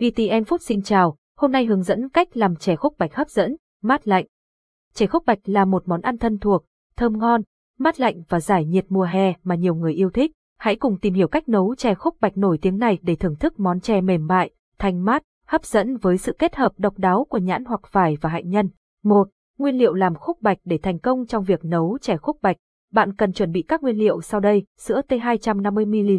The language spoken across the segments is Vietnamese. VTN Food xin chào, hôm nay hướng dẫn cách làm chè khúc bạch hấp dẫn, mát lạnh. Chè khúc bạch là một món ăn thân thuộc, thơm ngon, mát lạnh và giải nhiệt mùa hè mà nhiều người yêu thích. Hãy cùng tìm hiểu cách nấu chè khúc bạch nổi tiếng này để thưởng thức món chè mềm mại, thanh mát, hấp dẫn với sự kết hợp độc đáo của nhãn hoặc vải và hạnh nhân. 1. Nguyên liệu làm khúc bạch. Để thành công trong việc nấu chè khúc bạch, bạn cần chuẩn bị các nguyên liệu sau đây: sữa tươi 250 ml,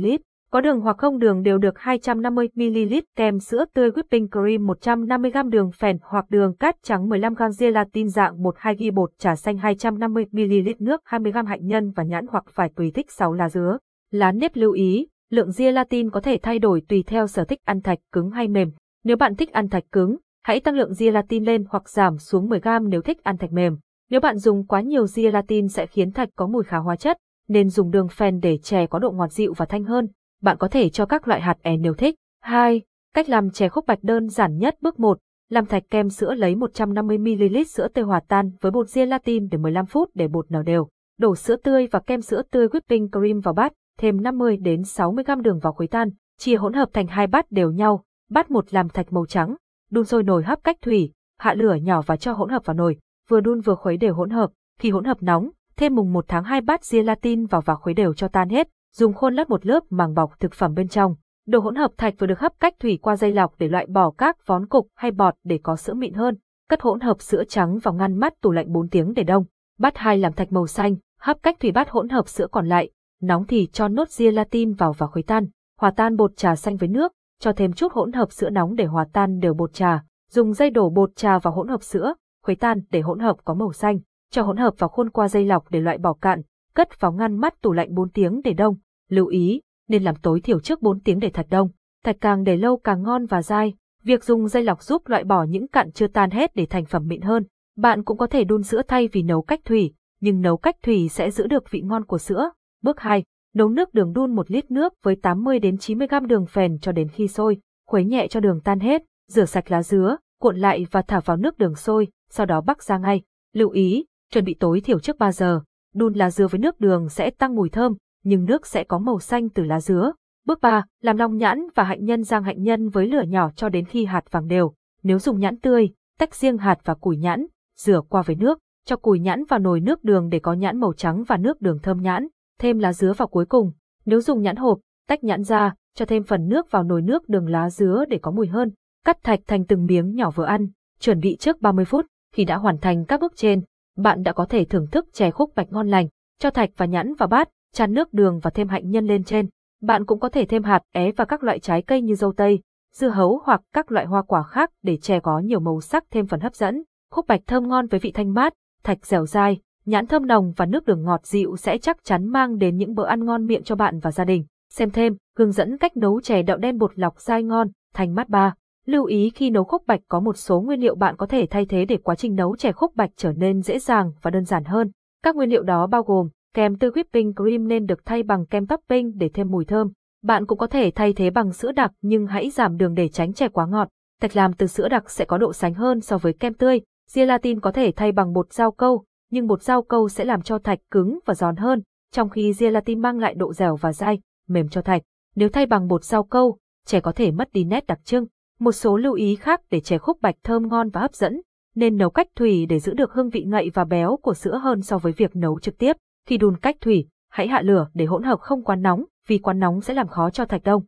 có đường hoặc không đường đều được, 250 ml, kem sữa tươi, whipping cream 150g, đường phèn hoặc đường cát trắng 15g, gelatin dạng 1-2 g, bột trà xanh 250 ml, nước 20g, hạnh nhân và nhãn hoặc vải tùy thích, 6 lá dứa. Lá nếp. Lưu ý, lượng gelatin có thể thay đổi tùy theo sở thích ăn thạch cứng hay mềm. Nếu bạn thích ăn thạch cứng, hãy tăng lượng gelatin lên hoặc giảm xuống 10g nếu thích ăn thạch mềm. Nếu bạn dùng quá nhiều gelatin sẽ khiến thạch có mùi khá hóa chất, nên dùng đường phèn để chè có độ ngọt dịu và thanh hơn. Bạn có thể cho các loại hạt é nếu thích. 2. Cách làm chè khúc bạch đơn giản nhất. Bước 1. Làm thạch. Kem sữa: lấy 150 ml sữa tươi hòa tan với bột gelatin để 15 phút để bột nở đều. Đổ sữa tươi và kem sữa tươi, whipping cream vào bát, thêm 50 đến 60g đường vào khuấy tan, chia hỗn hợp thành hai bát đều nhau. Bát 1 làm thạch màu trắng, đun sôi nồi hấp cách thủy, hạ lửa nhỏ và cho hỗn hợp vào nồi, vừa đun vừa khuấy đều hỗn hợp. Khi hỗn hợp nóng, thêm mùng 1 tháng 2 bát gelatin vào và khuấy đều cho tan hết. Dùng khuôn lát một lớp màng bọc thực phẩm bên trong. Đổ hỗn hợp thạch vừa được hấp cách thủy qua dây lọc để loại bỏ các vón cục hay bọt để có sữa mịn hơn. Cất hỗn hợp sữa trắng vào ngăn mát tủ lạnh 4 tiếng để đông. Bát 2 làm thạch màu xanh, hấp cách thủy. Bát hỗn hợp sữa còn lại, nóng thì cho nốt gelatin vào và khuấy tan. Hòa tan bột trà xanh với nước, cho thêm chút hỗn hợp sữa nóng để hòa tan đều bột trà. Dùng dây đổ bột trà vào hỗn hợp sữa, khuấy tan để hỗn hợp có màu xanh. Cho hỗn hợp vào khuôn qua dây lọc để loại bỏ cạn. Cất vào ngăn mát tủ lạnh 4 tiếng để đông. Lưu ý, nên làm tối thiểu trước 4 tiếng để thạch đông. Thạch càng để lâu càng ngon và dai. Việc dùng dây lọc giúp loại bỏ những cặn chưa tan hết để thành phẩm mịn hơn. Bạn cũng có thể đun sữa thay vì nấu cách thủy, nhưng nấu cách thủy sẽ giữ được vị ngon của sữa. Bước 2. Nấu nước đường. Đun 1 lít nước với 80 đến 90g đường phèn cho đến khi sôi, khuấy nhẹ cho đường tan hết. Rửa sạch lá dứa, cuộn lại và thả vào nước đường sôi, sau đó bắc ra ngay. Lưu ý, chuẩn bị tối thiểu trước 3 giờ. Đun lá dứa với nước đường sẽ tăng mùi thơm, nhưng nước sẽ có màu xanh từ lá dứa. Bước 3. Làm lòng nhãn và hạnh nhân. Rang hạnh nhân với lửa nhỏ cho đến khi hạt vàng đều. Nếu dùng nhãn tươi, tách riêng hạt và cùi nhãn, rửa qua với nước, cho cùi nhãn vào nồi nước đường để có nhãn màu trắng và nước đường thơm nhãn, thêm lá dứa vào cuối cùng. Nếu dùng nhãn hộp, tách nhãn ra, cho thêm phần nước vào nồi nước đường lá dứa để có mùi hơn. Cắt thạch thành từng miếng nhỏ vừa ăn, chuẩn bị trước 30 phút. Khi đã hoàn thành các bước trên, bạn đã có thể thưởng thức chè khúc bạch ngon lành. Cho thạch và nhãn vào bát, chan nước đường và thêm hạnh nhân lên trên. Bạn cũng có thể thêm hạt é và các loại trái cây như dâu tây, dưa hấu hoặc các loại hoa quả khác để chè có nhiều màu sắc, thêm phần hấp dẫn. Khúc bạch thơm ngon với vị thanh mát, thạch dẻo dai, nhãn thơm nồng và nước đường ngọt dịu sẽ chắc chắn mang đến những bữa ăn ngon miệng cho bạn và gia đình. Xem thêm hướng dẫn cách nấu chè đậu đen bột lọc dai ngon, thanh mát. 3. Lưu ý khi nấu khúc bạch, có một số nguyên liệu bạn có thể thay thế để quá trình nấu chè khúc bạch trở nên dễ dàng và đơn giản hơn. Các nguyên liệu đó bao gồm: kem tươi whipping cream nên được thay bằng kem topping để thêm mùi thơm. Bạn cũng có thể thay thế bằng sữa đặc, nhưng hãy giảm đường để tránh chè quá ngọt. Thạch làm từ sữa đặc sẽ có độ sánh hơn so với kem tươi. Gelatin có thể thay bằng bột rau câu, nhưng bột rau câu sẽ làm cho thạch cứng và giòn hơn, trong khi gelatin mang lại độ dẻo và dai, mềm cho thạch. Nếu thay bằng bột rau câu, chè có thể mất đi nét đặc trưng. Một số lưu ý khác để chè khúc bạch thơm ngon và hấp dẫn: nên nấu cách thủy để giữ được hương vị ngậy và béo của sữa hơn so với việc nấu trực tiếp. Khi đun cách thủy, hãy hạ lửa để hỗn hợp không quá nóng, vì quá nóng sẽ làm khó cho thạch đông.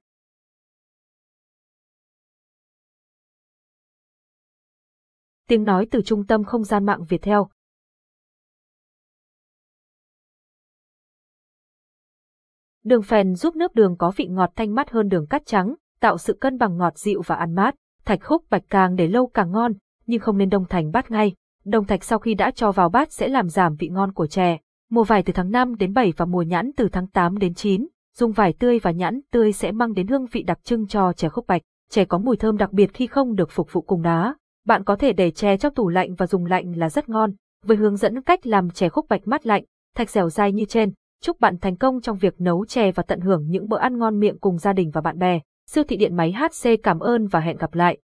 Tiếng nói từ Trung tâm Không gian mạng Việt Theo. Đường phèn giúp nước đường có vị ngọt thanh mát hơn đường cát trắng, tạo sự cân bằng ngọt dịu và ăn mát. Thạch khúc bạch càng để lâu càng ngon, nhưng không nên đông thành bát ngay. Đông thạch sau khi đã cho vào bát sẽ làm giảm vị ngon của chè. Mùa vải từ tháng 5 đến 7 và mùa nhãn từ tháng 8 đến 9, dùng vải tươi và nhãn tươi sẽ mang đến hương vị đặc trưng cho chè khúc bạch. Chè có mùi thơm đặc biệt khi không được phục vụ cùng đá. Bạn có thể để chè trong tủ lạnh và dùng lạnh là rất ngon. Với hướng dẫn cách làm chè khúc bạch mát lạnh, thạch dẻo dai như trên, chúc bạn thành công trong việc nấu chè và tận hưởng những bữa ăn ngon miệng cùng gia đình và bạn bè. Siêu thị Điện Máy HC cảm ơn và hẹn gặp lại.